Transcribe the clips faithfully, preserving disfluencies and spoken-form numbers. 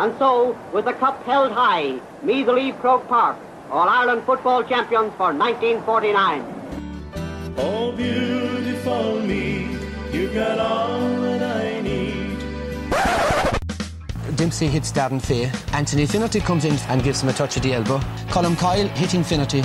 And so, with the cup held high, Meath leave Croke Park, All Ireland football champions for nineteen forty-nine. Oh, beautiful Meath, you've got all that I need. Dempsey hits Darren Fay. Anthony Finnerty comes in and gives him a touch at the elbow. Colm Coyle hitting Finnerty.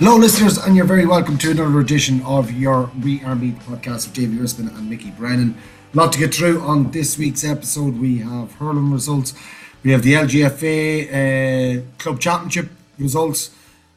Hello listeners, and you're very welcome to another edition of your We Are Meath podcast with David Erskine and Mickey Brennan. A lot to get through on this week's episode. We have hurling results, we have the L G F A uh, Club Championship results,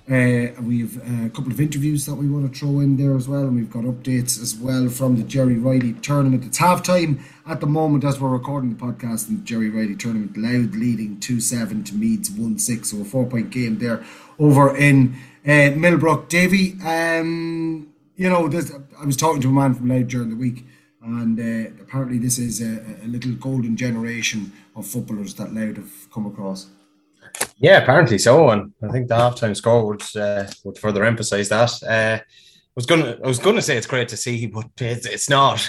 uh, we have a couple of interviews that we want to throw in there as well, and we've got updates as well from the Gerry Reilly tournament. It's half-time at the moment as we're recording the podcast, and the Gerry Reilly tournament, Louth leading two seven to Meath's one six, so a four-point game there over in Uh, Millbrook. Davy, um, you know, this, I was talking to a man from Louth during the week, and uh, apparently this is a, a little golden generation of footballers that Louth have come across. Yeah, apparently so, and I think the halftime score would uh, would further emphasise that. Uh, I was gonna, I was gonna say it's great to see, but it's, it's not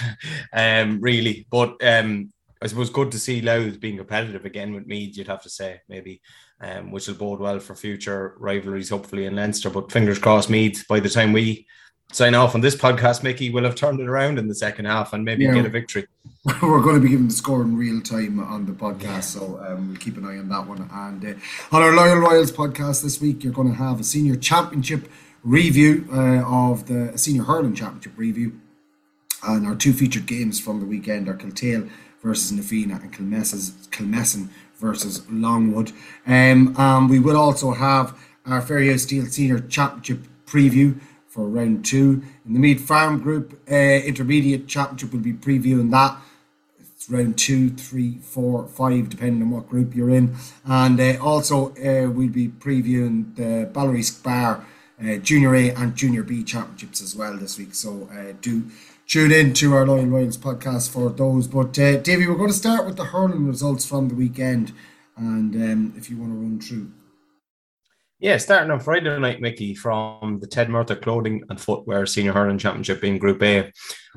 um, really. But um, I suppose good to see Louth being competitive again with Meath, you'd have to say, maybe. Um, which will bode well for future rivalries, hopefully, in Leinster. But fingers crossed, Meath, by the time we sign off on this podcast, Mickey, will have turned it around in the second half and maybe yeah, get a victory. We're going to be giving the score in real time on the podcast, yeah. so um, we'll keep an eye on that one. And uh, on our Loyal Royals podcast this week, you're going to have a senior championship review uh, of the senior hurling championship review. And our two featured games from the weekend are Kiltale versus Na Fianna and Kilmessan versus Longwood. Um, um, we will also have our Ferrier Steel Senior Championship preview for round two. In the Mead Farm Group uh, Intermediate Championship, will be previewing that. It's round two, three, four, five, depending on what group you're in. And uh, also uh, we'll be previewing the Ballerisk Bar uh, Junior A and Junior B Championships as well this week. So uh, do tune in to our Loyal Royals podcast for those. But, uh, Davey, we're going to start with the hurling results from the weekend. And um, if you want to run through. Yeah, starting on Friday night, Mickey, from the Ted Murtagh Clothing and Footwear Senior Hurling Championship in Group A.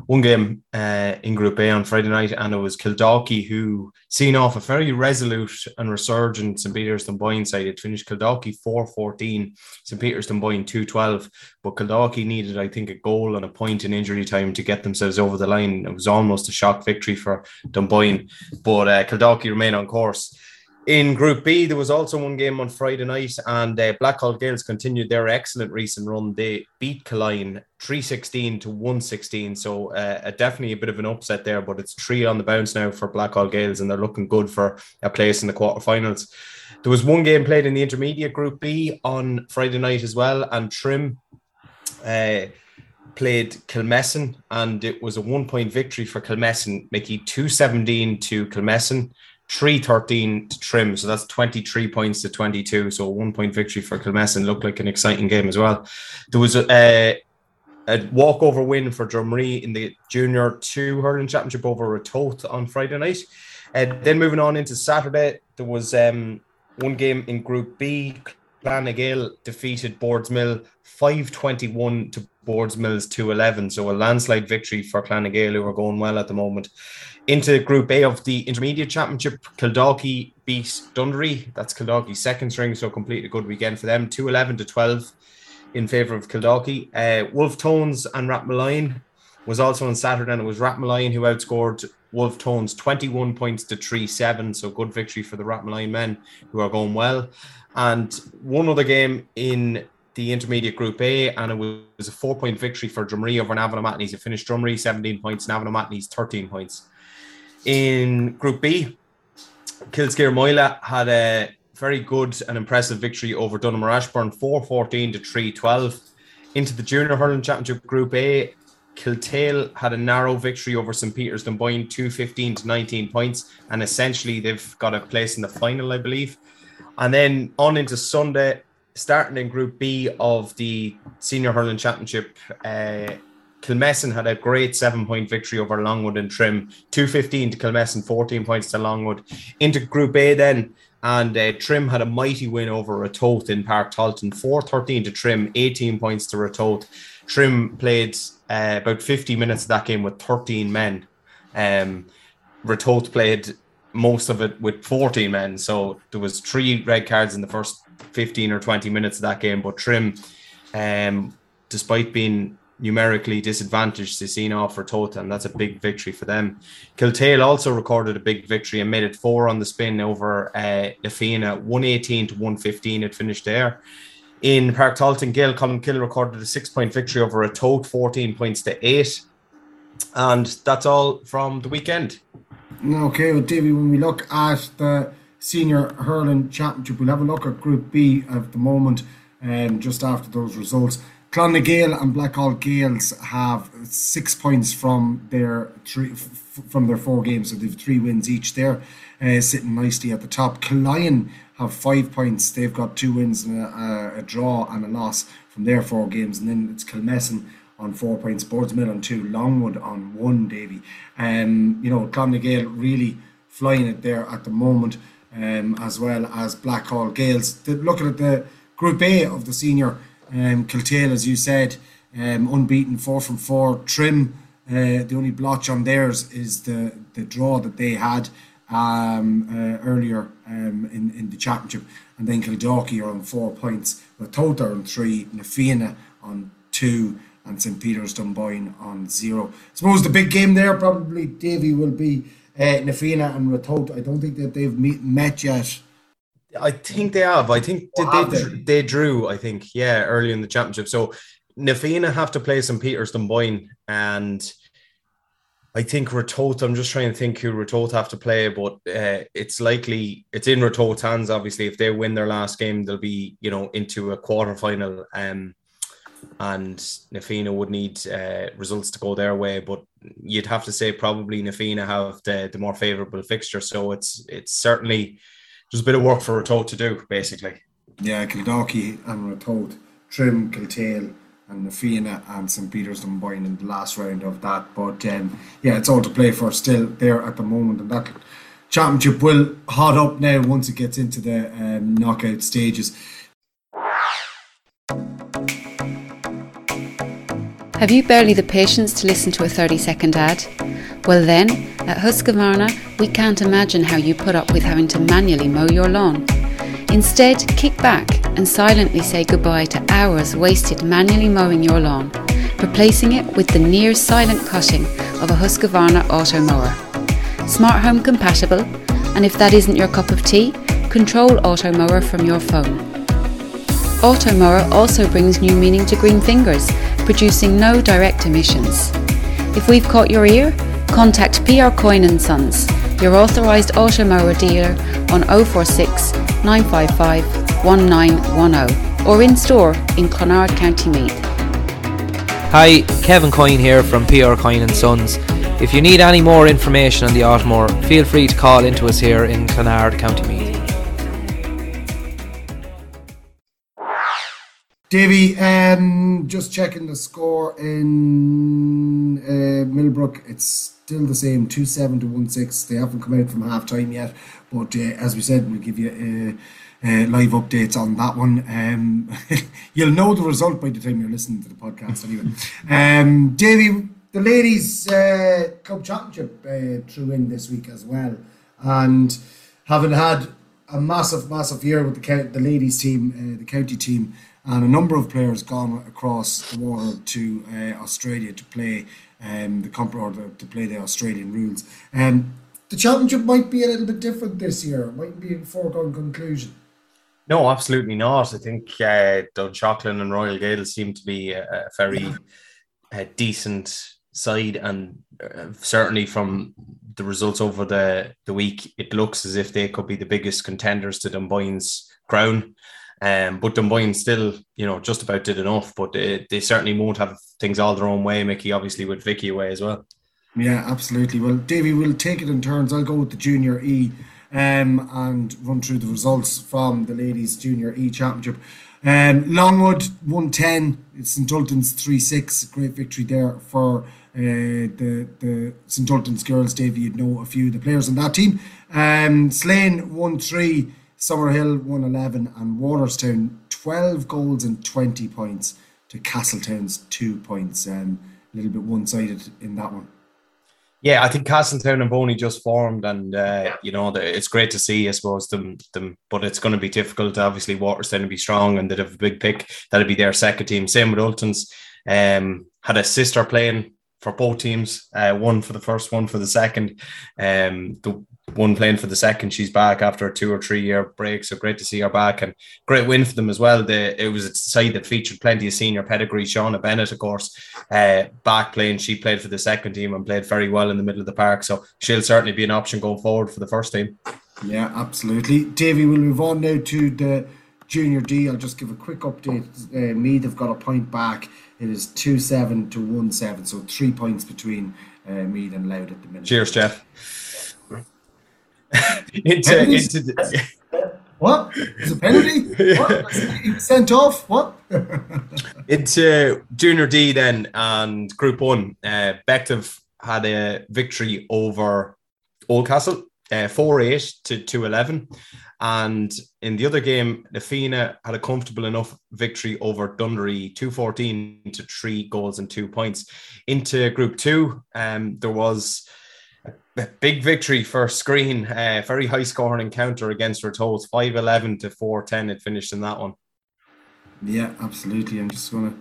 One game uh, in Group A on Friday night, and it was Kildaki who, seen off a very resolute and resurgent Saint Peter's Dumboyne side. It finished Kildaki four fourteen, Saint Peter's Dumboyne two twelve, but Kildaki needed, I think, a goal and a point in injury time to get themselves over the line. It was almost a shock victory for Dumboyne, but uh, Kildaki remain on course. In Group B, there was also one game on Friday night, and uh, Blackhall Gales continued their excellent recent run. They beat Killeen three sixteen to one sixteen, so uh, definitely a bit of an upset there, but it's three on the bounce now for Blackhall Gales, and they're looking good for a place in the quarterfinals. There was one game played in the intermediate Group B on Friday night as well, and Trim uh, played Kilmessan, and it was a one-point victory for Kilmessan, Mickey, two seventeen to Kilmessan. three thirteen to Trim, so that's twenty-three points to twenty-two, so a one-point victory for Kilmessan. Looked like an exciting game as well. There was a, a, a walkover win for Drumree in the Junior two Hurling Championship over Rataoth on Friday night. Uh, then moving on into Saturday, there was um, one game in Group B. Clanagail defeated Boardsmill five twenty-one to Boardsmill's two eleven, so a landslide victory for Clanagail, who are going well at the moment. Into Group A of the Intermediate Championship, Kildaki beat Dundry. That's Kildaki's second string, so complete a good weekend for them. two eleven to twelve in favour of Kildaki. Uh, Wolf Tones and Ratmeline was also on Saturday, and it was Ratmeline who outscored Wolf Tones twenty-one points to three seven, so good victory for the Ratmeline men, who are going well. And one other game in the intermediate Group A, and it was a four-point victory for Drumree over Navanamatnies. It finished Drumree seventeen points, Navanamatnies thirteen points. In Group B, Kilscare Moyla had a very good and impressive victory over Dunmore Ashbourne, four fourteen to three twelve. Into the Junior Hurling Championship Group A, Kiltale had a narrow victory over Saint Peter's Dumboyne, two fifteen to nineteen points, and essentially they've got a place in the final, I believe. And then on into Sunday, starting in Group B of the Senior Hurling Championship, uh, Kilmessan had a great seven-point victory over Longwood and Trim, two fifteen to Kilmessan, fourteen points to Longwood. Into Group A then, and uh, Trim had a mighty win over Rataoth in Park Talton, four thirteen to Trim, eighteen points to Rataoth. Trim played uh, about fifty minutes of that game with thirteen men. Um, Rataoth played most of it with fourteen men, so there was three red cards in the first fifteen or twenty minutes of that game. But Trim, um, despite being numerically disadvantaged, they seen off Rataoth, and that's a big victory for them. Kiltale also recorded a big victory and made it four on the spin over uh, Na Fianna, one eighteen to one fifteen. It finished there. In Park Talton, Gael Colum Kill recorded a six-point victory over Rataoth, fourteen points to eight. And that's all from the weekend. Okay, well, Davey, when we look at the Senior Hurling Championship, we'll have a look at Group B at the moment, um, just after those results. Clanagail and Blackhall Gales have six points from their three f- from their four games, so they've three wins each there, uh, sitting nicely at the top. Killion have five points. They've got two wins and a, a draw and a loss from their four games. And then it's Kilmessan on four points, Boardsmill on two, Longwood on one, Davy. Um, you know, Clonmacnoise really flying it there at the moment, um, as well as Blackhall Gales. The, looking at the Group A of the Senior, um, Kiltale, as you said, um, unbeaten, four from four. Trim, uh, the only blotch on theirs is the, the draw that they had um uh, earlier um in in the championship. And then Kildaki are on four points, Rataoth are on three, Na Fianna on two, and Saint Peter's Dumboyne on zero. I suppose the big game there probably, Davy, will be uh, Na Fianna and Rataoth. I don't think that they've meet, met yet. I think they have. I think oh, they, have they? they drew, I think, yeah, early in the championship. So Na Fianna have to play Saint Peter's Dumboyne, and I think Rataoth, I'm just trying to think who Rataoth have to play, but uh, it's likely, it's in Rataoth's hands, obviously. If they win their last game, they'll be, you know, into a quarterfinal, um, and Na Fianna would need uh, results to go their way. But you'd have to say probably Na Fianna have the, the more favourable fixture, so it's it's certainly, there's a bit of work for Rataoth to do, basically. Yeah, Kildaki and Rataoth, Trim, Kiltale, and Na Fianna and Saint Peter's Dumboyne in the last round of that. But um, yeah, it's all to play for still there at the moment, and that championship will hot up now once it gets into the um, knockout stages. Have you barely the patience to listen to a thirty second ad? Well then, at Husqvarna, we can't imagine how you put up with having to manually mow your lawn. Instead, kick back and silently say goodbye to hours wasted manually mowing your lawn, replacing it with the near silent cutting of a Husqvarna auto mower. Smart home compatible, and if that isn't your cup of tea, control auto mower from your phone. Auto mower also brings new meaning to green fingers, producing no direct emissions. If we've caught your ear, contact P R Coyne and Sons, your authorised auto mower dealer, on oh four six, nine five five, one nine one oh or in store in Clonard, County Meath. Hi, Kevin Coyne here from P R Coyne and Sons. If you need any more information on the Automore, feel free to call into us here in Clonard, County Meath. Davy, um, just checking the score in uh, Millbrook. It's still the same, two seven to one six. They haven't come out from half time yet, but uh, as we said, we'll give you uh, uh, live updates on that one. Um, you'll know the result by the time you're listening to the podcast, anyway. um, Davy, the ladies' uh, Cup Championship uh, threw in this week as well, and having had a massive, massive year with the co- the ladies' team, uh, the county team, and a number of players gone across the water to uh, Australia to play um, the comp or the, to play the Australian rules. Um, the championship might be a little bit different this year. It mightn't be a foregone conclusion. No, absolutely not. I think uh, Dunshaughlin and Royal Gael seem to be a, a very yeah. uh, decent side, and uh, certainly from the results over the, the week, it looks as if they could be the biggest contenders to Dunboyne's crown. Um, but Dunboyne still, you know, just about did enough, but they, they certainly won't have things all their own way, Mickey, obviously with Vicky away as well. Yeah, absolutely. Well, Davey, we'll take it in turns. I'll go with the Junior E um, and run through the results from the Ladies Junior E Championship. Um, Longwood one ten, Saint Dalton's three six, great victory there for uh, the, the Saint Dalton's girls. Davey, you'd know a few of the players on that team. Um, Slane one three, Summerhill one eleven, and Waters Town twelve goals and twenty points to Castletown's two points. Um, a little bit one-sided in that one. Yeah, I think Castletown have only just formed, and uh, you know, it's great to see, I suppose, them, them. But it's going to be difficult. Obviously, Waterstown will be strong, and they'd have a big pick. That'll be their second team. Same with Ulton's. Um, had a sister playing for both teams. Uh, one for the first, one for the second. Um, the one playing for the second, she's back after a two or three year break. So great to see her back, and great win for them as well. The, it was a side that featured plenty of senior pedigree. Shauna Bennett, of course, uh, back playing. She played for the second team and played very well in the middle of the park. So she'll certainly be an option going forward for the first team. Yeah, absolutely. Davey, we'll move on now to the Junior D. I'll just give a quick update. Uh, Meath have got a point back. It is two seven to one seven. So three points between uh, Meath and Louth at the minute. Cheers, Jeff. into, into the... What? It's a penalty? What? He sent off? What? Into Junior D then, and Group one. Uh, Bective had a victory over Oldcastle, uh, four eight to two eleven. And in the other game, Na Fianna had a comfortable enough victory over Dundry, two fourteen to three goals and two points. Into Group two, um, there was a big victory for Screen, uh, very high scoring encounter against Rataoth, five eleven to four ten. It finished in that one. Yeah, absolutely. I'm just going to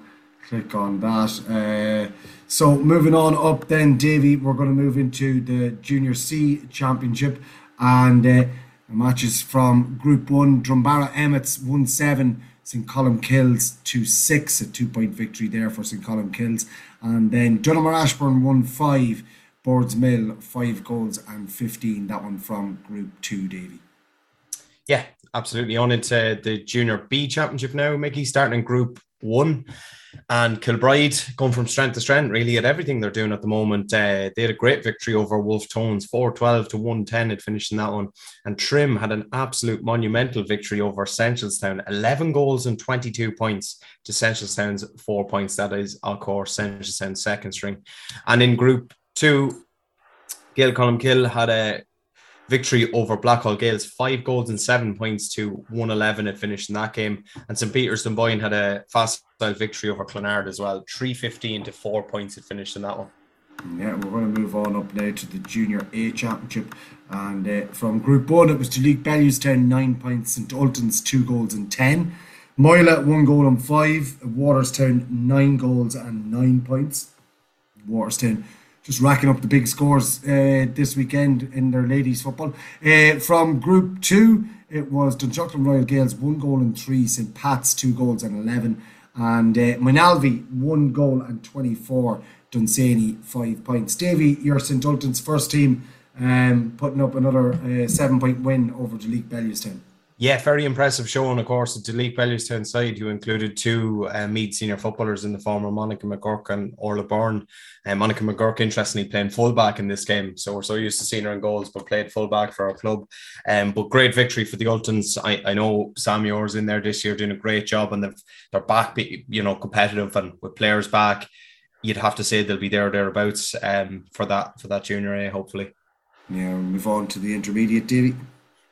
click on that. Uh, so moving on up then, Davey, we're going to move into the Junior C Championship, and uh, matches from Group one. Drumbara Emmets one seven, Saint Colum Kills two six, a two point victory there for Saint Colum Kills. And then Dunmore Ashbourne one five, Boardsmill, five goals and fifteen. That one from Group two, Davey. Yeah, absolutely. On into the Junior B Championship now, Mickey, starting in Group one. And Kilbride going from strength to strength, really, at everything they're doing at the moment. Uh, they had a great victory over Wolf Tones, four twelve to one ten. It finished in that one. And Trim had an absolute monumental victory over Sentialstown, eleven goals and twenty-two points to Sentialstown's four points. That is, of course, Sentialstown's second string. And in Group two, Gael Colum Kill had a victory over Blackhall Gales, five goals and seven points to one eleven. It finished in that game. And Saint Peter's Dumboyne had a facile victory over Clonard as well, three fifteen to four points. It finished in that one. Yeah, we're going to move on up now to the Junior A Championship. And uh, from Group one, it was Duleek Bellewstown, nine points, Saint Dalton's, two goals and ten. Moyla, one goal and five, Waterstown, nine goals and nine points. Waterstown just racking up the big scores uh, this weekend in their ladies' football. Uh, from Group two, it was Dunshaughlin Royal Gales, one goal and three, Saint Pat's, two goals and eleven, and uh, Monalvy, one goal and twenty-four, Dunsany, five points. Davey, your Saint Dalton's first team, um, putting up another uh, seven-point win over Duleek Bellewstown. Yeah, very impressive showing, of course, the Duleek Bellewstown side, who included two uh, Mead senior footballers in the form of Monica McGurk and Orla Byrne. Um, Monica McGurk, interestingly, playing fullback in this game. So we're so used to seeing her in goals, but played fullback for our club. Um, but great victory for the Ultons. I, I know Sam Yore's in there this year doing a great job, and they've, they're back, you know, competitive, and with players back, you'd have to say they'll be there or thereabouts um, for that for that Junior A, hopefully. Yeah, we'll move on to the Intermediate, Davey.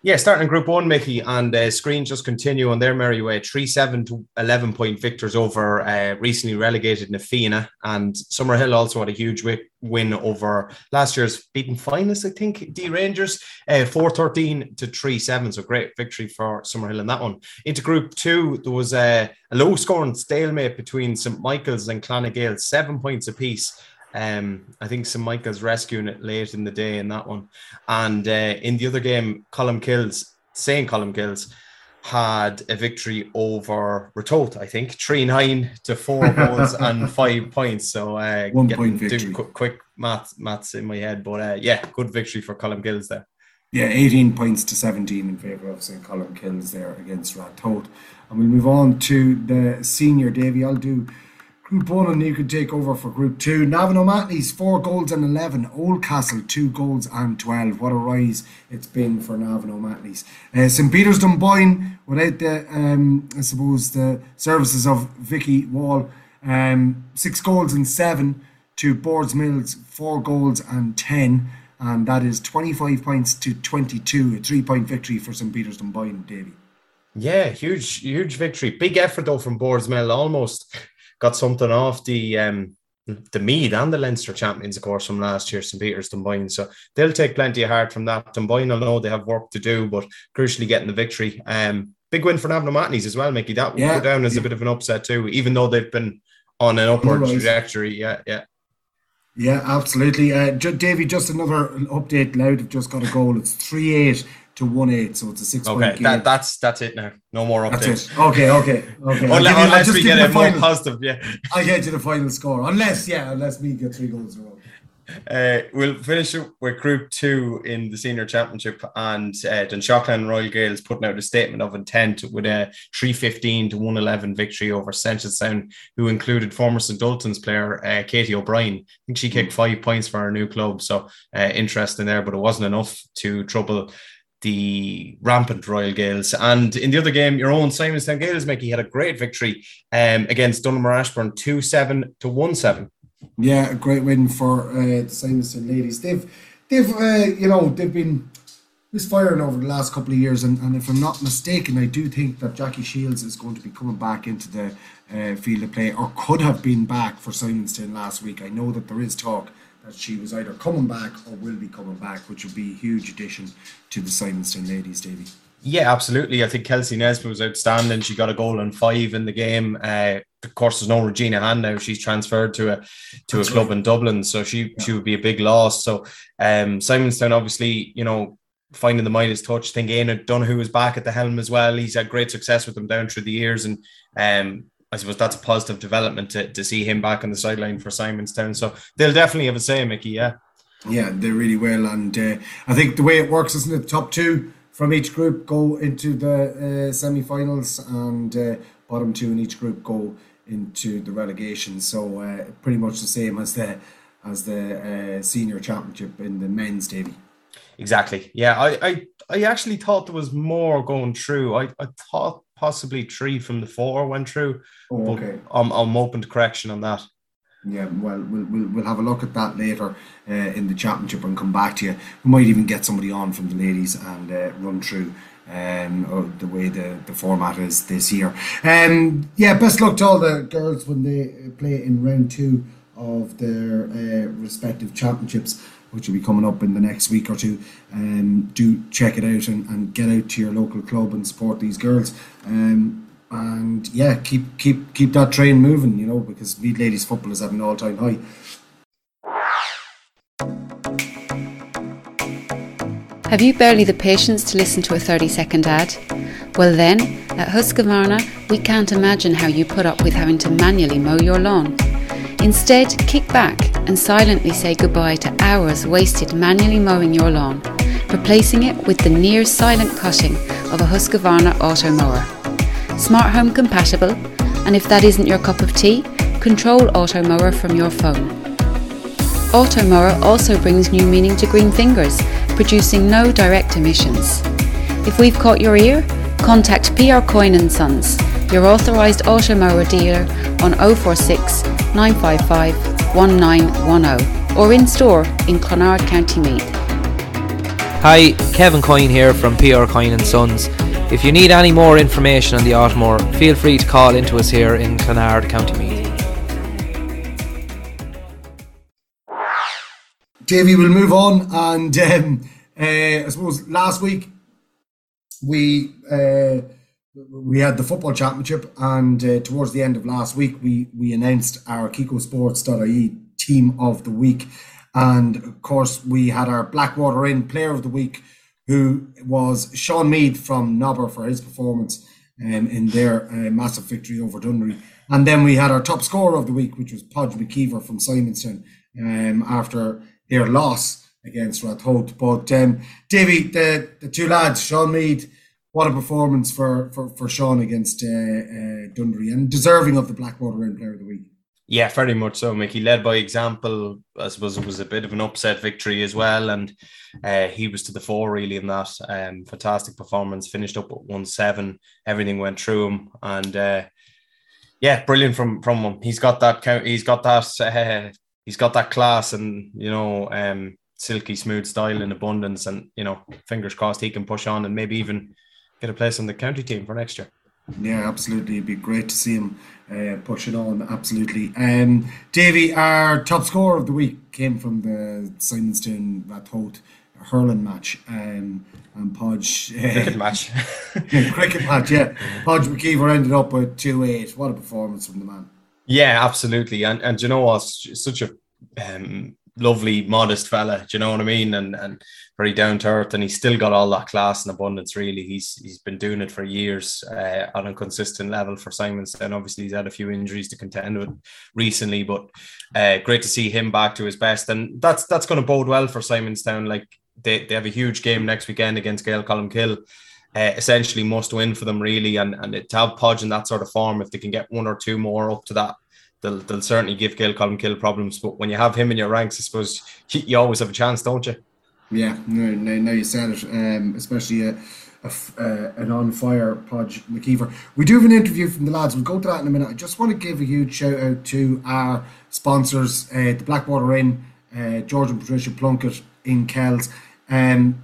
Yeah, starting in Group one, Mickey, and uh, Screen just continue on their merry way. three seven to eleven point victors over uh, recently relegated Na Fianna, and Summerhill also had a huge w- win over last year's beaten finest, I think, D Rangers, uh, four thirteen to three seven. So great victory for Summerhill in that one. Into Group two, there was uh, a low scoring stalemate between Saint Michael's and Clanagail, seven points apiece. Um, I think Saint Michael's rescuing it late in the day in that one. And uh, in the other game, Colum Kills, Saint Colum Kills, had a victory over Rataoth, I think, three nine to four goals and five points. So uh, one point victory. Do quick, quick maths, maths in my head, but uh, yeah, good victory for Colum Kills there. Yeah, eighteen points to seventeen in favour of Saint Colum Kills there against Rataoth. And we'll move on to the senior, Davy. I'll do Group one and you can take over for Group two. Navanamatnies, four goals and eleven. Oldcastle, two goals and twelve. What a rise it's been for Navanamatnies. Uh, Saint Peter's Dumboyne, without the, um, I suppose, the services of Vicky Wall, um, six goals and seven to Boardsmill's four goals and ten. And that is twenty-five points to twenty-two, a three-point victory for Saint Peter's Dumboyne, Davy. Yeah, huge, huge victory. Big effort, though, from Boardsmill. Almost got something off the um, the Mead and the Leinster champions, of course, from last year, Saint Peter's Dumboyne. So they'll take plenty of heart from that. Dumboyne, I know they have work to do, but crucially getting the victory. Um, big win for Navanamatnies as well, Mickey. That will yeah. go down as a bit of an upset too, even though they've been on an upward trajectory. Yeah, yeah. Yeah, absolutely. Uh, Davy, just another update. Louth have just got a goal. It's three eight to one eight, so it's a six-point okay, game. Okay, that, that's that's it now. No more updates. Okay, okay, okay. Unless, you, unless we get a more positive, yeah. I'll get you the final score. Unless, yeah, unless we get three goals in a row. Uh, we'll finish up with Group two in the Senior Championship, and uh, Dunshaughlin Royal Gales putting out a statement of intent with a three fifteen to one eleven victory over Sentlestown, who included former Saint Dalton's player uh, Katie O'Brien. I think she kicked five points for her new club, so uh, interesting there, but it wasn't enough to trouble the rampant Royal Gales. And in the other game, your own Simonstown Gales, Mickey, had a great victory um, against Dunmore Ashbourne, two seven to one seven. Yeah, a great win for uh, the Simonstown ladies. They've, they've, uh, you know, they've been misfiring over the last couple of years, and, and if I'm not mistaken, I do think that Jackie Shields is going to be coming back into the uh, field of play, or could have been back for Simonstown last week. I know that there is talk that she was either coming back or will be coming back, which would be a huge addition to the Simonstown ladies, Davy. Yeah, absolutely. I think Kelsey Nesbitt was outstanding. She got a goal and five in the game. Uh, of course, there's no Regina Han now. She's transferred to a to a club in Dublin, so she yeah. she would be a big loss. So um, Simonstown, obviously, you know, finding the Midas touch. I think Aina Donoghue is back at the helm as well. He's had great success with them down through the years, and um, I suppose that's a positive development to, to see him back on the sideline for Simonstown. So they'll definitely have a say, Mickey, yeah. Yeah, they really will. And uh, I think the way it works is in the top two from each group go into the uh, semi-finals, and uh, bottom two in each group go into the relegation. So uh, pretty much the same as the as the uh, senior championship in the men's, Davy. Exactly. Yeah, I, I I actually thought there was more going through. I, I thought possibly three from the four went through. Oh, okay. But I'm I'm open to correction on that. Yeah, well, we'll we'll, we'll have a look at that later uh, in the championship and come back to you. We might even get somebody on from the ladies and uh, run through um, the way the, the format is this year. Um, yeah, best luck to all the girls when they play in round two of their uh, respective championships, which will be coming up in the next week or two. Um, do check it out and, and get out to your local club and support these girls. Um, And yeah, keep keep keep that train moving, you know, because Meath ladies football is at an all-time high. Have you barely the patience to listen to a thirty-second ad? Well then, at Husqvarna, we can't imagine how you put up with having to manually mow your lawn. Instead, kick back and silently say goodbye to hours wasted manually mowing your lawn, replacing it with the near-silent cutting of a Husqvarna Automower. Smart home compatible, and if that isn't your cup of tea, control Automower from your phone. Automower also brings new meaning to green fingers, producing no direct emissions. If we've caught your ear, contact P R Coyne and Sons, your authorised Automower dealer, on oh four six, nine five five, one nine one oh or in store in Clonard, County Meath. Hi, Kevin Coyne here from P R Coyne and Sons. If you need any more information on the Automower, feel free to call into us here in Clonard, County Meath. Davy, we'll move on, and um, uh, I suppose last week we uh, we had the football championship, and uh, towards the end of last week we we announced our Kiko Sports dot I E team of the week, and of course we had our Blackwater Inn player of the week who was Sean Mead from Nobber for his performance um, in their uh, massive victory over Dunmore. And then we had our top scorer of the week, which was Podge McKeever from Simonstown um, after their loss against Rataoth. But um, Davy, the, the two lads, Sean Mead, what a performance for, for, for Sean against uh, uh, Dundry, and deserving of the Blackwater Round Player of the Week. Yeah, very much so, Mickey. Led by example, I suppose it was a bit of an upset victory as well, and uh, he was to the fore really in that. Um, fantastic performance, finished up at one seven, everything went through him, and uh, yeah, brilliant from, from him. He's got that, he's got that, uh, he's got that class, and you know, um, silky smooth style in abundance, and you know, fingers crossed he can push on and maybe even get a place on the county team for next year. Yeah, absolutely. It'd be great to see him uh, pushing on, absolutely. Um, Davy, our top scorer of the week came from the Simonstown-Rataoth hurling match. Um, and Podge... Uh, cricket match. yeah, cricket match, yeah. Podge McKeever ended up with two eight. What a performance from the man. Yeah, absolutely. And, and you know what? Such a... Um, lovely, modest fella, do you know what I mean? And and very down to earth, and he's still got all that class and abundance, really. He's he's been doing it for years uh, on a consistent level for Simonstown. Obviously, he's had a few injuries to contend with recently, but uh, great to see him back to his best. And that's that's going to bode well for Simonstown. Like they, they have a huge game next weekend against Gael Colum Kill. Uh, essentially must win for them, really. And, and to have Podge in that sort of form, if they can get one or two more up to that, They'll, they'll certainly give Gael Colum Kill problems, but when you have him in your ranks, I suppose you always have a chance, don't you? Yeah, no, no, no you said it, um, especially a, a, a, an on-fire Podge McKeever. We do have an interview from the lads. We'll go to that in a minute. I just want to give a huge shout-out to our sponsors, uh, the Blackwater Inn, uh, George and Patricia Plunkett in Kells. Um,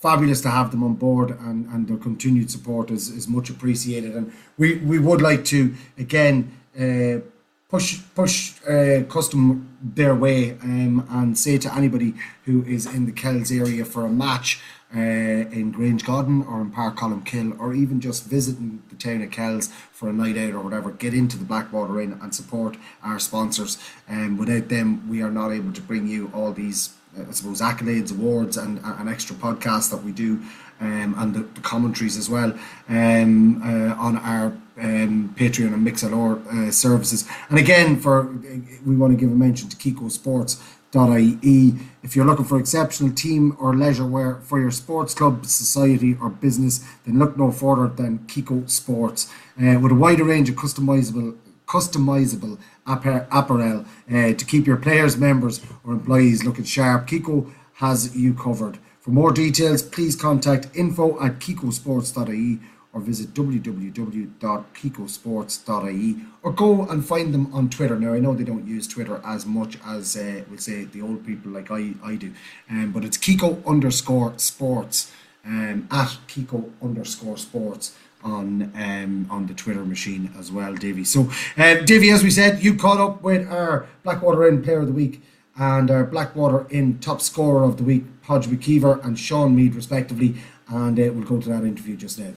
fabulous to have them on board, and, and their continued support is, is much appreciated. And we, we would like to, again... Uh, Push, push uh, custom their way um, and say to anybody who is in the Kells area for a match uh, in Grange Godden or in Park Colum Kill, or even just visiting the town of Kells for a night out or whatever, get into the Blackwater Inn and support our sponsors. Um, without them, we are not able to bring you all these, I suppose, accolades, awards, and an extra podcast that we do, um, and the, the commentaries as well um, uh, on our um, Patreon and Mixlr uh, services. And again, for we want to give a mention to Kiko Sports dot I E if you're looking for exceptional team or leisure wear for your sports club, society, or business, then look no further than Kiko Sports. Uh, with a wider range of customizable customizable apparel uh, to keep your players, members, or employees looking sharp, Kiko has you covered. For more details, please contact info at kikosports.ie or visit w w w dot kikosports dot i e, or go and find them on Twitter. Now, I know they don't use Twitter as much as, uh, we'll say, the old people like I, I do, um, but it's Kiko underscore sports, um, at Kiko underscore sports. on um, on the Twitter machine as well, Davy. So, uh, Davy, as we said, you caught up with our Blackwater Inn Player of the Week and our Blackwater Inn Top Scorer of the Week, Podge McKeever and Sean Mead, respectively, and uh, we'll go to that interview just now.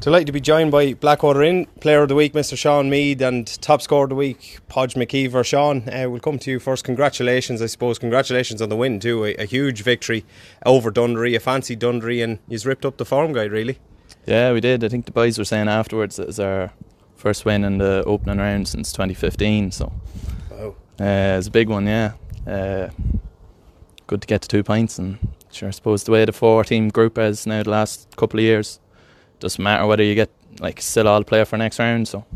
Delighted to be joined by Blackwater Inn Player of the Week, Mister Sean Mead, and Top Scorer of the Week, Podge McKeever. Sean, uh, we'll come to you first. Congratulations, I suppose. Congratulations on the win too. A, a huge victory over Dundry, a fancy Dundry, and you've ripped up the form guide, really. Yeah, we did. I think the boys were saying afterwards it was our first win in the opening round since twenty fifteen. So, wow. Uh, it's a big one, yeah. Uh, good to get to two points, and sure, I suppose the way the four-team group is now the last couple of years, doesn't matter whether you get like still all the player for next round. So,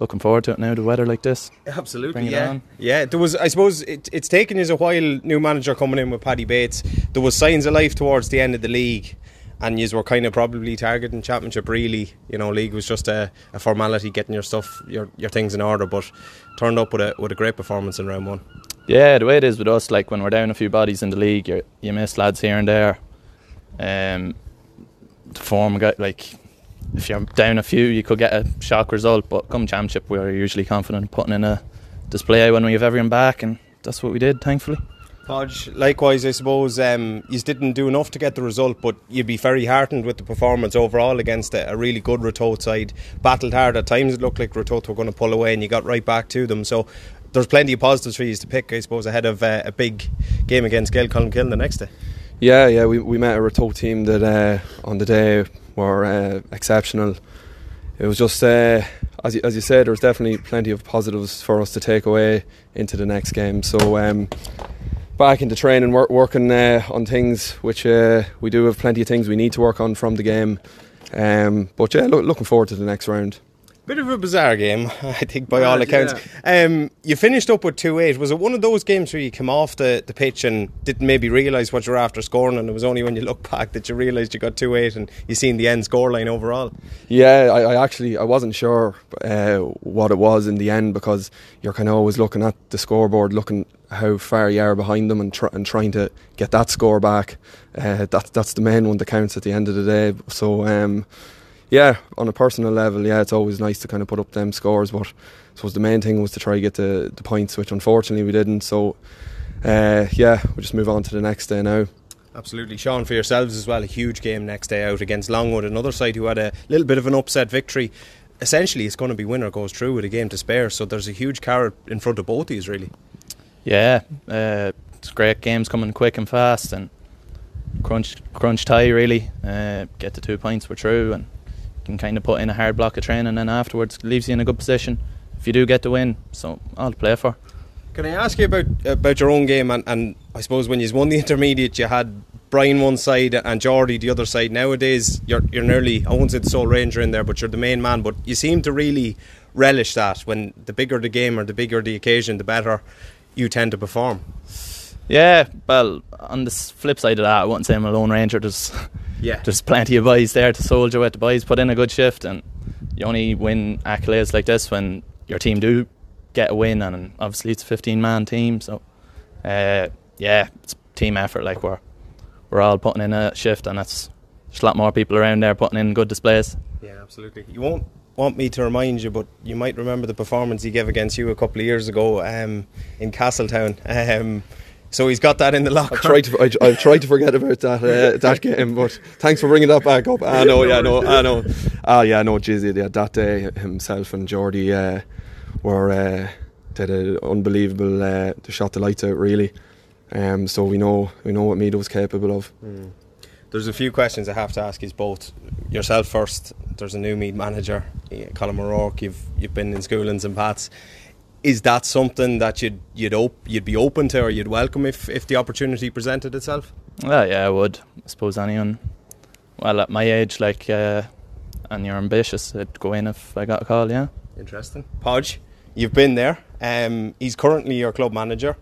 looking forward to it now. The weather like this, absolutely. Bring it yeah, on. yeah. There was, I suppose, it, it's taken us a while. New manager coming in with Paddy Bates. There was signs of life towards the end of the league. And yous were kind of probably targeting championship, really. You know, league was just a, a formality, getting your stuff, your your things in order. But turned up with a with a great performance in round one. Yeah, the way it is with us, like when we're down a few bodies in the league, you you miss lads here and there. Um, the form got like if you're down a few, you could get a shock result. But come championship, we're usually confident putting in a display when we have everyone back, and that's what we did, thankfully. Podge, likewise, I suppose um, you didn't do enough to get the result, but you'd be very heartened with the performance overall against a, a really good Rataoth side. Battled hard at times, it looked like Rataoth were going to pull away, and you got right back to them. So there's plenty of positives for you to pick, I suppose, ahead of uh, a big game against Gael Colum Kill the next day. Yeah, yeah, we we met a Rataoth team that uh, on the day were uh, exceptional. It was just, uh, as you, as you said, there was definitely plenty of positives for us to take away into the next game. So um, back into training, work, working uh, on things, which uh, we do have plenty of things we need to work on from the game. Um, but yeah, lo- looking forward to the next round. Bit of a bizarre game, I think, by all accounts. Yeah. Um, you finished up with two eight. Was it one of those games where you came off the, the pitch and didn't maybe realise what you were after scoring, and it was only when you looked back that you realised you got two eight and you seen the end scoreline overall? Yeah, I, I actually, I wasn't sure uh, what it was in the end, because you're kind of always looking at the scoreboard, looking how far you are behind them and, tr- and trying to get that score back. Uh, that, that's the main one that counts at the end of the day. So... Um, Yeah, on a personal level, yeah, it's always nice to kind of put up them scores, but I suppose the main thing was to try to get the, the points, which unfortunately we didn't. So, uh, yeah, we'll just move on to the next day now. Absolutely. Sean, for yourselves as well, a huge game next day out against Longwood, another side who had a little bit of an upset victory. Essentially, it's going to be winner goes through with a game to spare, so there's a huge carrot in front of both of these, really. Yeah, uh, it's great games coming quick and fast, and crunch, crunch tie, really. Uh, get the two points, we're through, and can kind of put in a hard block of training, and then afterwards leaves you in a good position if you do get the win. So all to play for. Can I ask you about about your own game, and, and I suppose when you won the intermediate you had Brian one side and Geordie the other side. Nowadays you're you're nearly, I won't say the sole ranger in there, but you're the main man. But you seem to really relish that. When the bigger the game or the bigger the occasion, the better you tend to perform. Yeah, well, on the flip side of that, I wouldn't say I'm a lone ranger. There's yeah. there's plenty of boys there to soldier with. The boys put in a good shift, and you only win accolades like this when your team do get a win, and obviously it's a fifteen-man team, so uh, yeah, it's a team effort. Like we're, we're all putting in a shift, and that's just a lot more people around there putting in good displays. Yeah, absolutely. You won't want me to remind you, but you might remember the performance he gave against you a couple of years ago um, in Castletown. Um So he's got that in the locker. I've tried to, I, I've tried to forget about that uh, that game, but thanks for bringing that back up. I know, yeah, I know, I know. Ah, yeah, I know, Jizzy, yeah, that day, himself and Geordie uh, were, uh, did an unbelievable, uh, shot the lights out, really. Um, so we know we know what Meath was capable of. Mm. There's a few questions I have to ask you both. Yourself first, there's a new Meath manager, Colin O'Rourke, you've, you've been in Schoolings and Pats. Is that something that you'd you'd op- you'd be open to, or you'd welcome if, if the opportunity presented itself? Well, yeah, I would. I suppose anyone, well, at my age, like, uh, and you're ambitious, I'd go in if I got a call, yeah. Interesting. Podge, you've been there. Um, he's currently your club manager.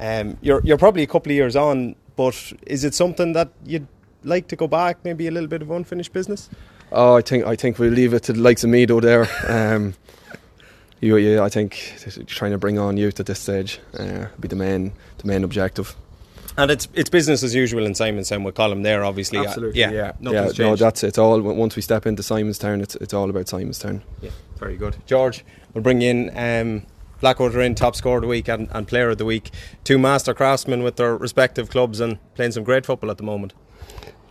Um, you're you're probably a couple of years on, but is it something that you'd like to go back, maybe a little bit of unfinished business? Oh, I think I think we'll leave it to the likes of me, though, there. Um, You, you, I think trying to bring on youth at this stage uh, be the main, the main objective. And it's it's business as usual in Simonstown with Colum there, obviously. Absolutely, yeah, yeah. Nothing's yeah, changed. No, that's it. All once we step into Simonstown, it's it's all about Simonstown. Yeah, very good. George, we'll bring in um, Blackwater in top scorer of the week and, and player of the week. Two master craftsmen with their respective clubs and playing some great football at the moment.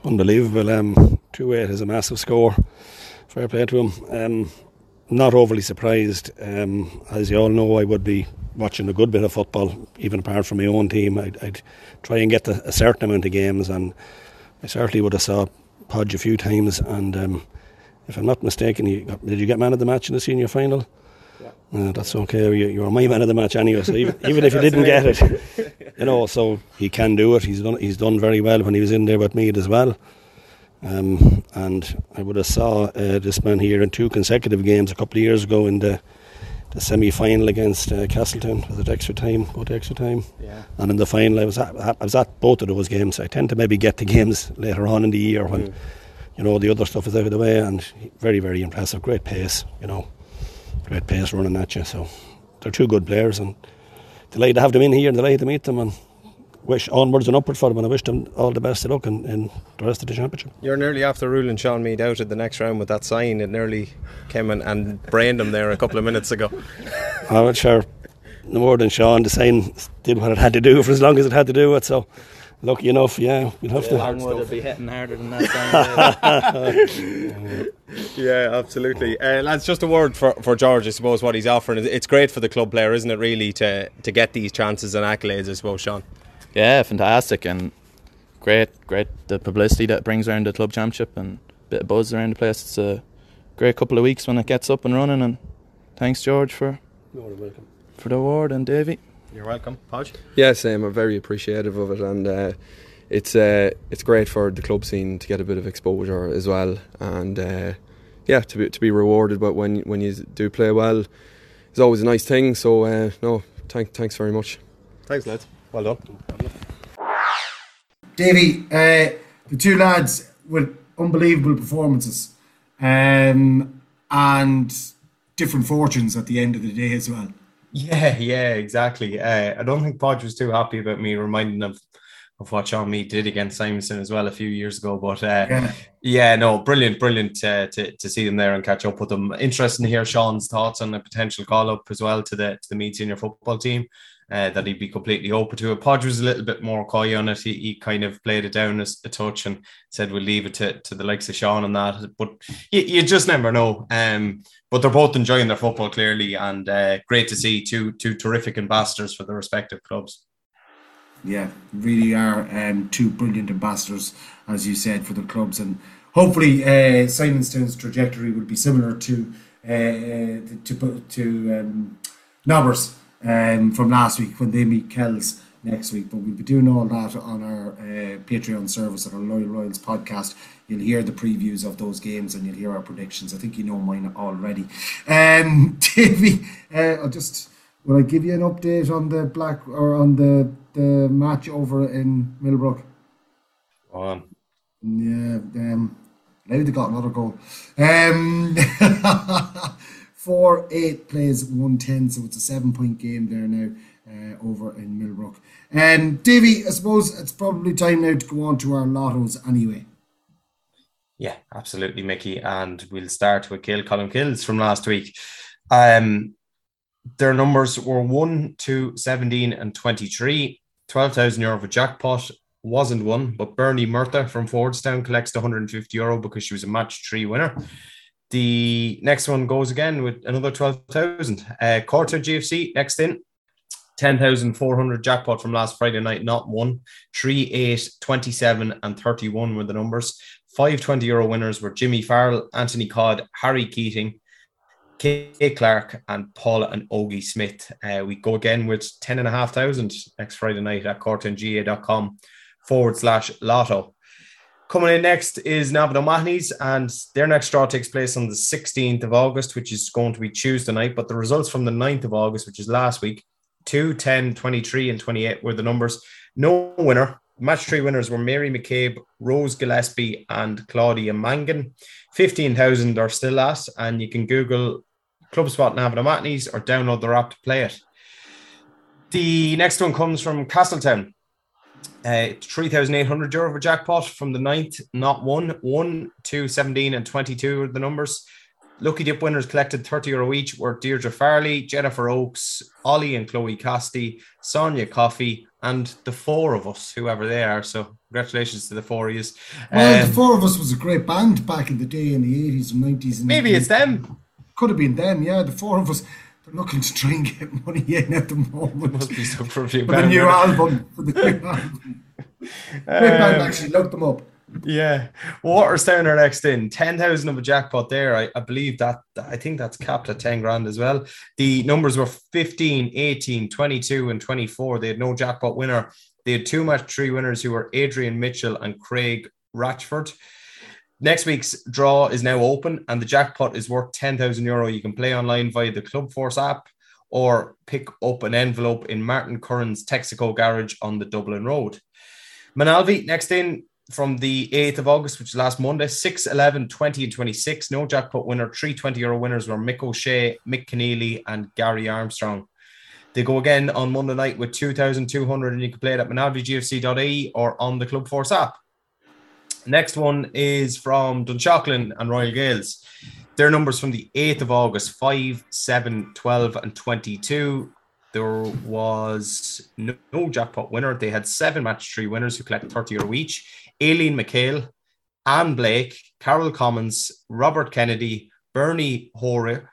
Unbelievable. Um, two eight is a massive score. Fair play to him. Um, Not overly surprised. Um, as you all know, I would be watching a good bit of football, even apart from my own team. I'd, I'd try and get to a certain amount of games, and I certainly would have saw Podge a few times. And um, if I'm not mistaken, you got, did you get man of the match in the senior final? Yeah. Uh, that's okay. You, you were my man of the match anyway. So even, even if you didn't get it, you know. So he can do it. He's done. He's done very well when he was in there with me as well. Um, and I would have saw uh, this man here in two consecutive games a couple of years ago in the, the semi-final against uh, Castletown. Was it extra time? Go to extra time. Yeah. And in the final, I was at, I was at both of those games. I tend to maybe get the games later on in the year when mm. you know the other stuff is out of the way. And very, very impressive. Great pace, you know, great pace running at you. So they're two good players, and delighted to have them in here and delighted to meet them. And wish onwards and upward for them, and I wish them all the best of luck in, in the rest of the championship. You're nearly after ruling Sean Mead out at the next round with that sign. It nearly came and, and brained him there a couple of minutes ago. I'm not sure, no more than Sean, the sign did what it had to do for as long as it had to do it, so lucky enough, yeah, we'll have yeah, to. Longwood will be hitting harder than that sign. Yeah, absolutely. Uh, lads, just a word for, for George, I suppose, what he's offering. It's great for the club player, isn't it, really, to, to get these chances and accolades, I suppose, Sean? Yeah, fantastic, and great, great the publicity that it brings around the club championship and a bit of buzz around the place. It's a great couple of weeks when it gets up and running, and thanks George for You're welcome. for the award, and Davey. You're welcome, Podge. Yeah, same. I'm very appreciative of it, and uh, it's uh, it's great for the club scene to get a bit of exposure as well, and uh, yeah, to be to be rewarded. But when when you do play well, it's always a nice thing. So uh, no, thank thanks very much. Thanks, lads. Well done. Davey, uh, the two lads with unbelievable performances um, and different fortunes at the end of the day as well. Yeah, yeah, exactly. Uh, I don't think Podge was too happy about me reminding him of, of what Sean Meade did against Simonson as well a few years ago. But uh, yeah. yeah, no, brilliant, brilliant uh, to, to see them there and catch up with them. Interesting to hear Sean's thoughts on a potential call-up as well to the, to the Mead senior football team. Uh, that he'd be completely open to it. Podge was a little bit more coy on it. He, he kind of played it down a, a touch and said we'll leave it to, to the likes of Sean and that. But you, you just never know. Um, but they're both enjoying their football clearly, and uh, great to see two two terrific ambassadors for their respective clubs. Yeah, really are um, two brilliant ambassadors, as you said, for the clubs. And hopefully uh, Simonstown's trajectory will be similar to uh, to to um, Knobbers. Um, from last week when they meet Kells next week. But we'll be doing all that on our uh, Patreon service, at our Loyal Royals podcast. You'll hear the previews of those games and you'll hear our predictions. I think you know mine already. Um, Davey, uh, I'll just will I give you an update on the black or on the, the match over in Millbrook? Go on. Yeah, um, maybe they got another goal. Um, four eight plays one ten, so it's a seven-point game there now uh, over in Millbrook. Um, Davey, I suppose it's probably time now to go on to our lottos anyway. Yeah, absolutely, Mickey. And we'll start with Kill Column Kills from last week. Um, their numbers were one, two, seventeen and twenty-three. twelve thousand euro for jackpot. Wasn't won, but Bernie Murtha from Fordstown collects one hundred fifty euro because she was a match three winner. The next one goes again with another twelve thousand. Uh, Corto G F C next in. ten thousand four hundred jackpot from last Friday night, not won. three, eight, twenty-seven and thirty-one were the numbers. Five twenty euro winners were Jimmy Farrell, Anthony Codd, Harry Keating, Kay Clark and Paula and Ogie Smith. Uh, we go again with ten thousand five hundred next Friday night at cortonga.com forward slash lotto. Coming in next is Navanamatnies, and their next draw takes place on the sixteenth of August, which is going to be Tuesday night. But the results from the ninth of August, which is last week, two, ten, twenty-three and twenty-eight were the numbers. No winner. Match three winners were Mary McCabe, Rose Gillespie and Claudia Mangan. fifteen thousand are still at, and you can Google ClubSpot Navanamatnies or download their app to play it. The next one comes from Castletown. Uh, three thousand eight hundred euro for jackpot from the ninth, not won. one, two, seventeen and twenty-two are the numbers. Lucky dip winners collected thirty euro each were Deirdre Farley, Jennifer Oakes, Ollie and Chloe Casty, Sonia Coffey and the four of us, whoever they are. So congratulations to the four of us. Well, um, the four of us was a great band back in the day in the eighties and nineties. And maybe eighties. It's them. Could have been them, yeah, the four of us. They're looking to try and get money in at the moment. Must be so for a few for the new album. For the new album. Um, actually looked them up. Yeah. Waters Town are next in. ten thousand of a jackpot there. I, I believe that, I think that's capped at ten grand as well. The numbers were fifteen, eighteen, twenty-two and twenty-four. They had no jackpot winner. They had two match three winners who were Adrian Mitchell and Craig Ratchford. Next week's draw is now open and the jackpot is worth ten thousand euro. You can play online via the Club Force app or pick up an envelope in Martin Curran's Texaco garage on the Dublin Road. Manalvi, next in from the eighth of August, which is last Monday, six, eleven, twenty and twenty-six. No jackpot winner. Three twenty euro winners were Mick O'Shea, Mick Keneally and Gary Armstrong. They go again on Monday night with two thousand two hundred and you can play it at manalvi g f c dot i e or on the Club Force app. Next one is from Dunshaughlin and Royal Gales. Their numbers from the eighth of August, five, seven, twelve and twenty-two. There was no, no jackpot winner. They had seven match three winners who collected thirty euro each. Aileen McHale, Anne Blake, Carol Commons, Robert Kennedy, Bernie Hoare,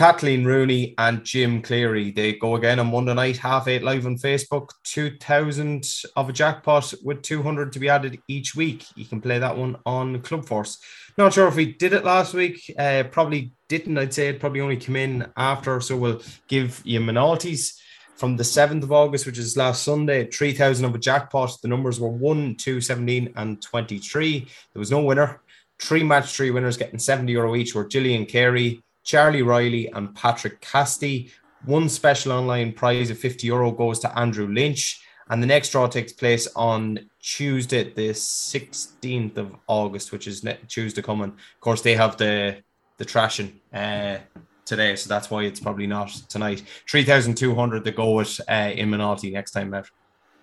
Kathleen Rooney and Jim Cleary. They go again on Monday night, half eight live on Facebook. two thousand of a jackpot with two hundred to be added each week. You can play that one on Club Force. Not sure if we did it last week. Uh, probably didn't. I'd say it probably only came in after. So we'll give you Minalties from the seventh of August, which is last Sunday. three thousand of a jackpot. The numbers were one, two, seventeen and twenty-three. There was no winner. Three match, three winners getting seventy euro each were Gillian Carey, Charlie Riley and Patrick Casty. One special online prize of fifty euro goes to Andrew Lynch. And the next draw takes place on Tuesday, the sixteenth of August, which is Tuesday coming. Of course, they have the, the trashing uh, today, so that's why it's probably not tonight. three thousand two hundred to go at uh, in Minalty next time out.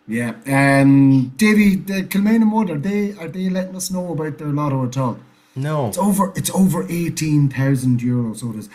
Yeah. Um, Davey, the Kilmainham Wood, are they, are they letting us know about their lotto at all? No, it's over. It's over eighteen thousand euros. So it is.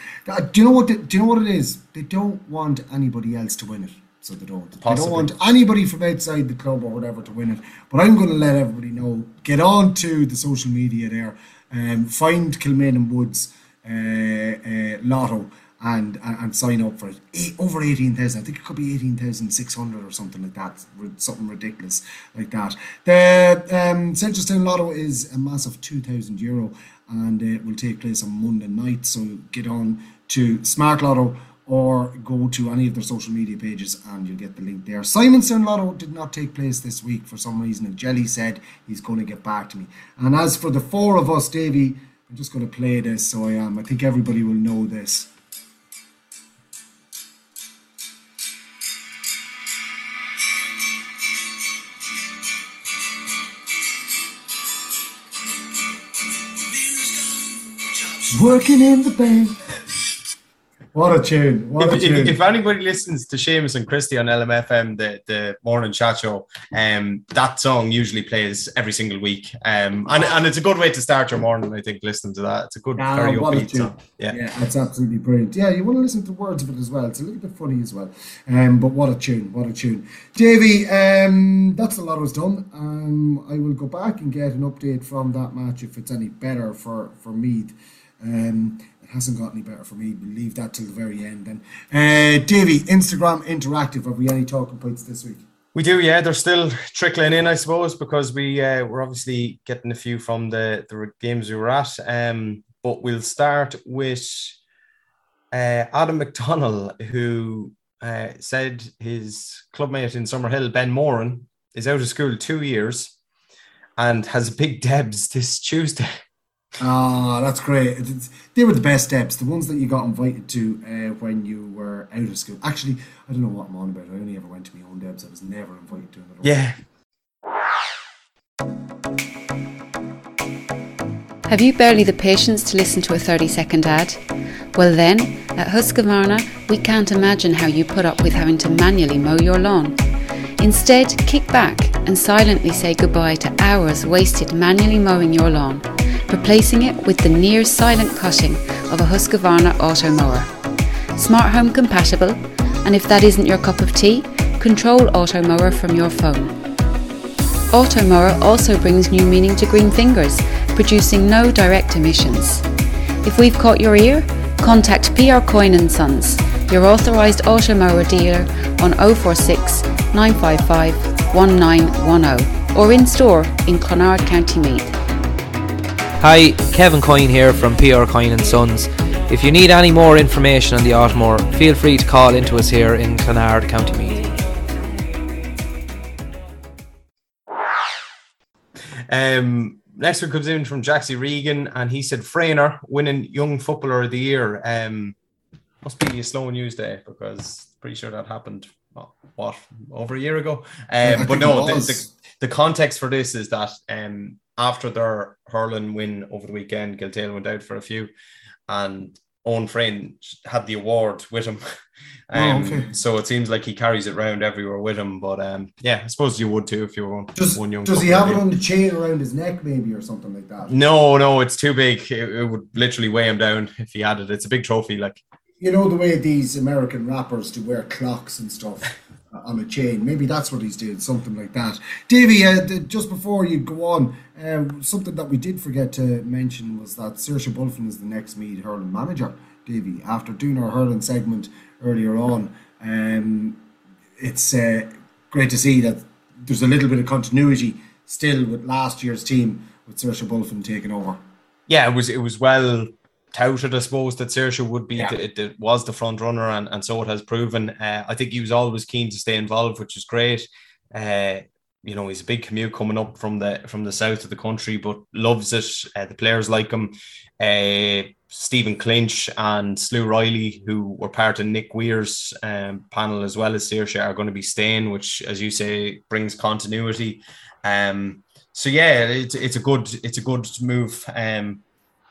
Do you know what? The, do you know what it is? They don't want anybody else to win it, so they don't. Possibly. They don't want anybody from outside the club or whatever to win it. But I'm going to let everybody know. Get on to the social media there, and um, find Kilmainham Woods uh, uh, Lotto and, and and sign up for it. Eight, over eighteen thousand. I think it could be eighteen thousand six hundred or something like that. Something ridiculous like that. The um, Central Town Lotto is a massive two thousand euro and it will take place on Monday night. So get on to Smart Lotto or go to any of their social media pages and you'll get the link there. Simonstown Lotto did not take place this week for some reason, and Jelly said he's going to get back to me. And as for the four of us, Davey, I'm just going to play this. So I am. I think everybody will know this. Working in the bank. What a tune. What a if, tune. If, if anybody listens to Seamus and Christy on L M F M, the, the morning chat show, um, that song usually plays every single week. Um, and, and it's a good way to start your morning, I think, listening to that. It's a good ah, very upbeat song. Yeah. yeah, that's absolutely brilliant. Yeah, you want to listen to the words of it as well. It's a little bit funny as well. Um, but what a tune. What a tune. Davey, um, that's a lot was done. Um, I will go back and get an update from that match if it's any better for, for Meath. Um, it hasn't got any better for me. We'll leave that till the very end then. Uh, Davey, Instagram Interactive, have we any talking points this week? We do, yeah. They're still trickling in, I suppose, because we, uh, we're obviously getting a few from the, the games we were at. Um, but we'll start with uh, Adam McDonnell, who uh, said his clubmate in Summerhill, Ben Moran, is out of school two years and has big debs this Tuesday. Ah, oh, that's great. It's, they were the best steps, the ones that you got invited to uh, when you were out of school. Actually, I don't know what I'm on about. I only ever went to my own debs. I was never invited to another one. Yeah. Have you barely the patience to listen to a thirty second ad? Well then, at Husqvarna, we can't imagine how you put up with having to manually mow your lawn. Instead, kick back and silently say goodbye to hours wasted manually mowing your lawn, replacing it with the near silent cutting of a Husqvarna auto mower. Smart home compatible, and if that isn't your cup of tea, control auto mower from your phone. Auto mower also brings new meaning to green fingers, producing no direct emissions. If we've caught your ear, contact P R Coyne and Sons, your authorised auto mower dealer on oh four six, nine five five, one nine one oh or in store in Clonard, County Meath. Hi, Kevin Coyne here from P R Coyne and Sons. If you need any more information on the Automore, feel free to call into us here in Clonard, County Meath. Um, next one comes in from Jaxie Regan, and he said Frainer winning Young Footballer of the Year. Um, must be a slow news day because pretty sure that happened what over a year ago. Um, but no, the, the, the context for this is that. Um, After their hurling win over the weekend, Kiltale went out for a few, and Owen Frayne had the award with him. um, oh, okay. So it seems like he carries it round everywhere with him. But um, yeah, I suppose you would too if you were on one young. Does he have it on the chain around his neck, maybe, or something like that? No, no, it's too big. It, it would literally weigh him down if he had it. It's a big trophy, like you know the way these American rappers do wear clocks and stuff. On a chain, maybe that's what he's doing, something like that. Davey, uh, th- just before you go on, uh, something that we did forget to mention was that Saoirse Bulfin is the next Mead hurling manager. Davy, after doing our hurling segment earlier on. Um, it's uh, great to see that there's a little bit of continuity still with last year's team, with Saoirse Bulfin taking over. Yeah, it was it was well touted, I suppose, that Saoirse would be, yeah. the, it, it was the front runner, and, and so it has proven. Uh, I think he was always keen to stay involved, which is great. Uh, you know, he's a big commute coming up from the from the south of the country, but loves it. Uh, the players like him. Uh, Stephen Clinch and Slew Riley, who were part of Nick Weir's um, panel as well as Saoirse, are going to be staying, which, as you say, brings continuity. Um, so yeah, it's it's a good it's a good move. Um,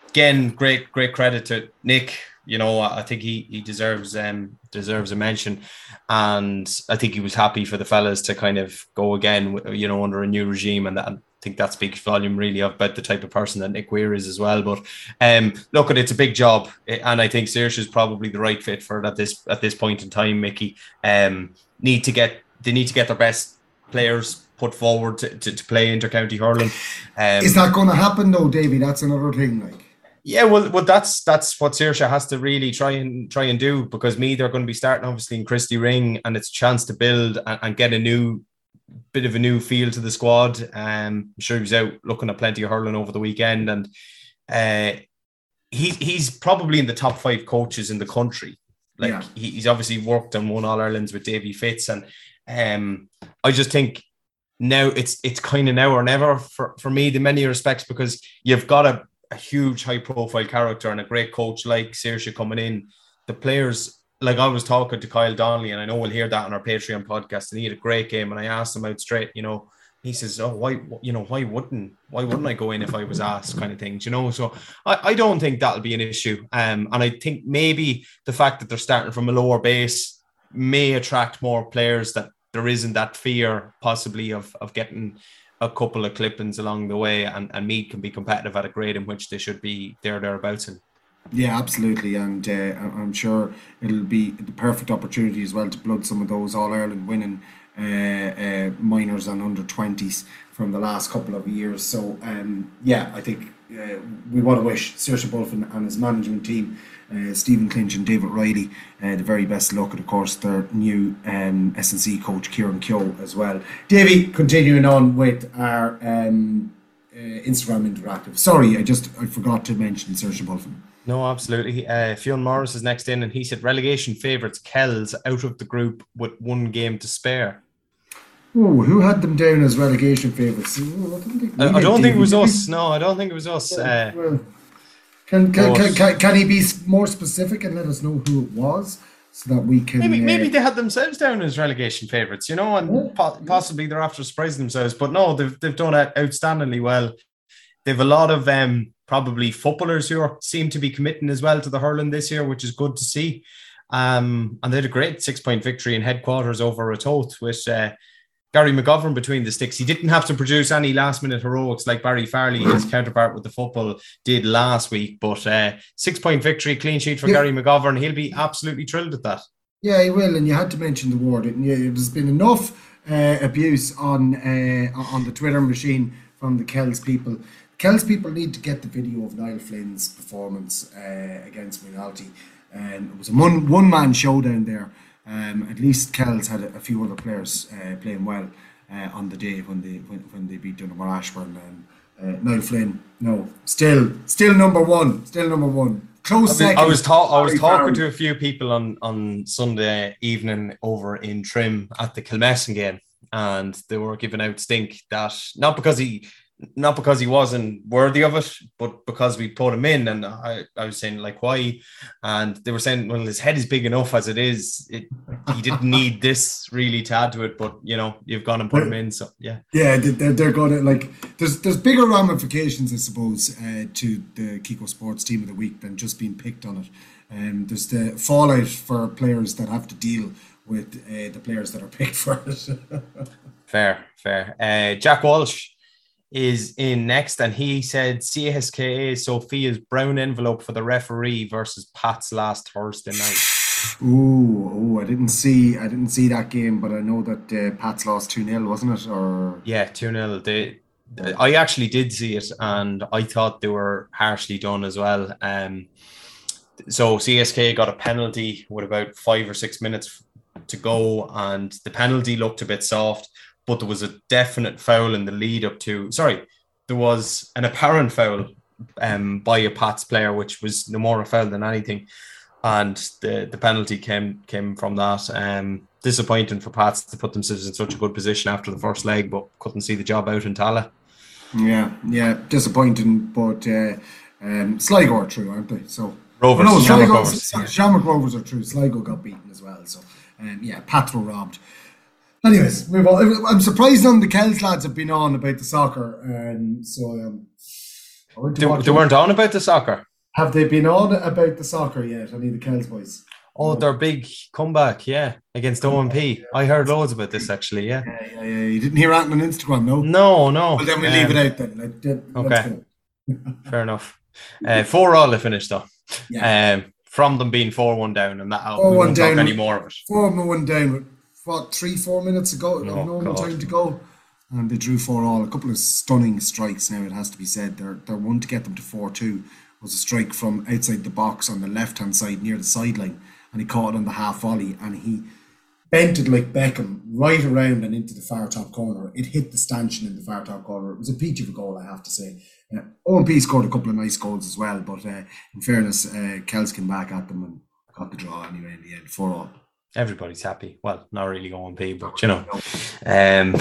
again, great great credit to Nick. You know, I think he he deserves um deserves a mention, and I think he was happy for the fellas to kind of go again, you know, under a new regime, and that, I think that speaks volume really about the type of person that Nick Weir is as well. But um, look, it's a big job, and I think Saoirse is probably the right fit for it at this at this point in time. Mickey um need to get they need to get their best players put forward to, to, to play inter-county hurling. Um, is that going to happen though, Davy? That's another thing, like. Yeah, well, well, that's that's what Saoirse has to really try and try and do, because Meath are going to be starting obviously in Christy Ring, and it's a chance to build and, and get a new bit of a new feel to the squad. Um, I'm sure he was out looking at plenty of hurling over the weekend, and uh, he he's probably in the top five coaches in the country. Like yeah. he, he's obviously worked and won All Irelands with Davy Fitz, and um, I just think now it's it's kind of now or never for for me in many respects, because you've got to. A huge high-profile character and a great coach like Saoirse coming in. The players, like I was talking to Kyle Donnelly, and I know we'll hear that on our Patreon podcast, and he had a great game, and I asked him out straight, you know, he says, oh, why, you know, why wouldn't, why wouldn't I go in if I was asked, kind of thing, you know? So I, I don't think that'll be an issue. Um, and I think maybe the fact that they're starting from a lower base may attract more players, that there isn't that fear possibly of of getting a couple of clippings along the way, and, and Meath can be competitive at a grade in which they should be there, thereabouts. In. Yeah, absolutely. And uh, I'm sure it'll be the perfect opportunity as well to blood some of those All-Ireland winning uh, uh, minors and under twenties from the last couple of years. So, um, yeah, I think uh, we want to wish Saoirse Bulfin and his management team, uh, Stephen Clinch and David Riley, uh, the very best luck, and of course their new um, S and C coach Kieran Keogh as well. Davy, continuing on with our um, uh, Instagram interactive. Sorry, I just I forgot to mention Saoirse Bulfin. No, absolutely. Uh, Fionn Morris is next in, and he said relegation favourites Kells out of the group with one game to spare. Ooh, who had them down as relegation favourites? Ooh, I don't think, I, I don't think it was us. No, I don't think it was us. Yeah, uh, well. Can can, can can can he be more specific and let us know who it was, so that we can? Maybe uh, maybe they had themselves down as relegation favourites, you know, and yeah, po- possibly they're after surprising themselves. But no, they've they've done it outstandingly well. They've a lot of um probably footballers who are, seem to be committing as well to the hurling this year, which is good to see. Um, and they had a great six point victory in headquarters over Rataoth with uh, Gary McGovern between the sticks. He didn't have to produce any last-minute heroics like Barry Farley, his counterpart with the football, did last week. But uh, six-point victory, clean sheet for yeah. Gary McGovern. He'll be absolutely thrilled at that. Yeah, he will. And you had to mention the war, didn't you? There's been enough uh, abuse on uh, on the Twitter machine from the Kells people. The Kells people need to get the video of Niall Flynn's performance uh, against Minalty. Um, it was a one, one-man showdown there. Um, at least Kells had a, a few other players uh, playing well uh, on the day when they when, when they beat Dunmore Ashbourne. And uh, Niall Flynn, no, still still number one, still number one. Close I second. I was ta- I was talking to a few people on, on Sunday evening over in Trim at the Kilmessan game, and they were giving out stink that not because he not because he wasn't worthy of it, but because we put him in. And I, I was saying, like, why? And they were saying, well, his head is big enough as it is. It, he didn't need this really to add to it, but, you know, you've gone and put him in. So, yeah. Yeah, they're, they're going to, like, there's there's bigger ramifications, I suppose, uh, to the Kiko Sports Team of the Week than just being picked on it. Um, there's the fallout for players that have to deal with uh, the players that are picked for it. fair, fair. Uh, Jack Walsh is in next, and he said C S K A Sophia's brown envelope for the referee versus Pats last Thursday night. Ooh, oh, I didn't see, I didn't see that game, but I know that uh, Pats lost two nil, wasn't it? Or yeah, two nil. They, they, I actually did see it, and I thought they were harshly done as well. Um, so C S K got a penalty with about five or six minutes to go, and the penalty looked a bit soft, but there was a definite foul in the lead up to, sorry, there was an apparent foul um, by a Pats player, which was no more a foul than anything. And the, the penalty came came from that. Um, disappointing for Pats to put themselves in such a good position after the first leg, but couldn't see the job out in Tala. Yeah, yeah, disappointing, but uh, um, Sligo are true, aren't they? So Rovers, no, Shamrock Rovers. Yeah. Shamrock Rovers are true. Sligo got beaten as well, so um, yeah, Pats were robbed. Anyways, move on. I'm surprised none of the Kells lads have been on about the soccer, um, so um, I went to they, watch they weren't on about the soccer. Have they been on about the soccer yet? I mean, the Kells boys. Oh, their big comeback, yeah, against O M P. Yeah. I heard loads about this, actually, yeah. Yeah, yeah, yeah. You didn't hear that on Instagram, no? No, no. Well, then we um, leave it out then. Like, then okay, fair enough. Uh, four all to finish, though. Yeah. Um, from them being four one down, and that out, we won't talk any more of it. four one down with, what, three, four minutes ago? No, normal time to go. And they drew four all. A couple of stunning strikes now, it has to be said. They're, they're one to get them to four two. Was a strike from outside the box on the left-hand side near the sideline, and he caught it on the half volley, and he bent it like Beckham right around and into the far top corner. It hit the stanchion in the far top corner. It was a peach of a goal, I have to say. Uh, O M P scored a couple of nice goals as well, but uh, in fairness, uh, Kells came back at them and got the draw anyway in the end, four all. Everybody's happy. Well, not really O M P, but you know. Um,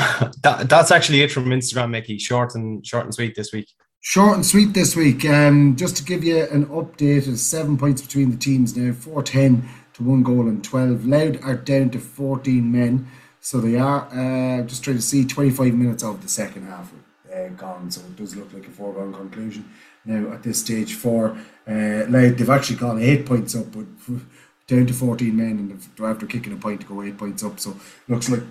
that, that's actually it from Instagram, Mickey. Short and short and sweet this week. Short and sweet this week. Um, just to give you an update, it's seven points between the teams now, four ten to one goal and twelve. Louth are down to fourteen men, so they are uh, just trying to see twenty-five minutes of the second half uh, gone, so it does look like a foregone conclusion now at this stage for uh, Louth. They've actually gone eight points up, but down to fourteen men, and they're after kicking a point to go eight points up, so looks like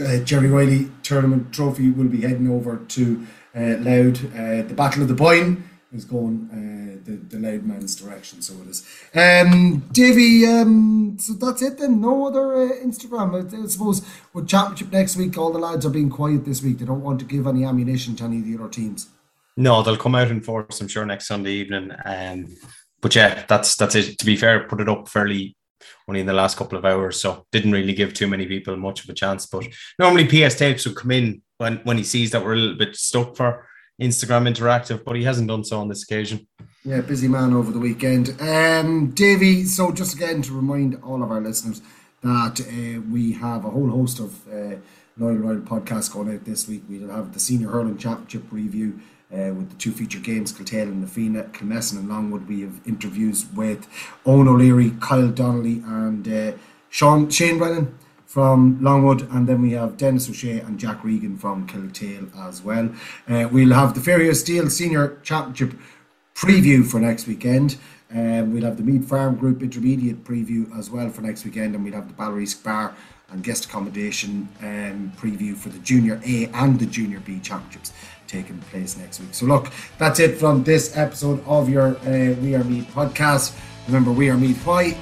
uh, Gerry Reilly tournament trophy will be heading over to Uh, Louth. Uh, the Battle of the Boyne is going uh, the, the Louth man's direction, so it is. Um, Davy, um, so that's it then. No other uh, Instagram. I, I suppose with championship next week, all the lads are being quiet this week. They don't want to give any ammunition to any of the other teams. No, they'll come out in force, I'm sure, next Sunday evening. Um, but yeah, that's that's it. To be fair, put it up fairly only in the last couple of hours, so didn't really give too many people much of a chance. But normally P S Tapes would come in when when he sees that we're a little bit stuck for Instagram Interactive, but he hasn't done so on this occasion. Yeah, busy man over the weekend. Um, Davey, so just again to remind all of our listeners that uh, we have a whole host of uh, Loyal Royal podcasts going out this week. We'll have the Senior Hurling Championship review uh, with the two feature games, Kiltale and Na Fianna, Kilmessan and Longwood. We have interviews with Owen O'Leary, Kyle Donnelly and uh, Sean Shane Brennan from Longwood, and then we have Dennis O'Shea and Jack Regan from Kiltale as well. Uh, we'll have the Ferrier Steel Senior Championship preview for next weekend. Uh, we'll have the Mead Farm Group Intermediate preview as well for next weekend, and we'll have the Ballerisk Bar and Guest Accommodation um, preview for the Junior A and the Junior B Championships taking place next week. So look, that's it from this episode of your uh, We Are Mead podcast. Remember, We Are Mead. Why?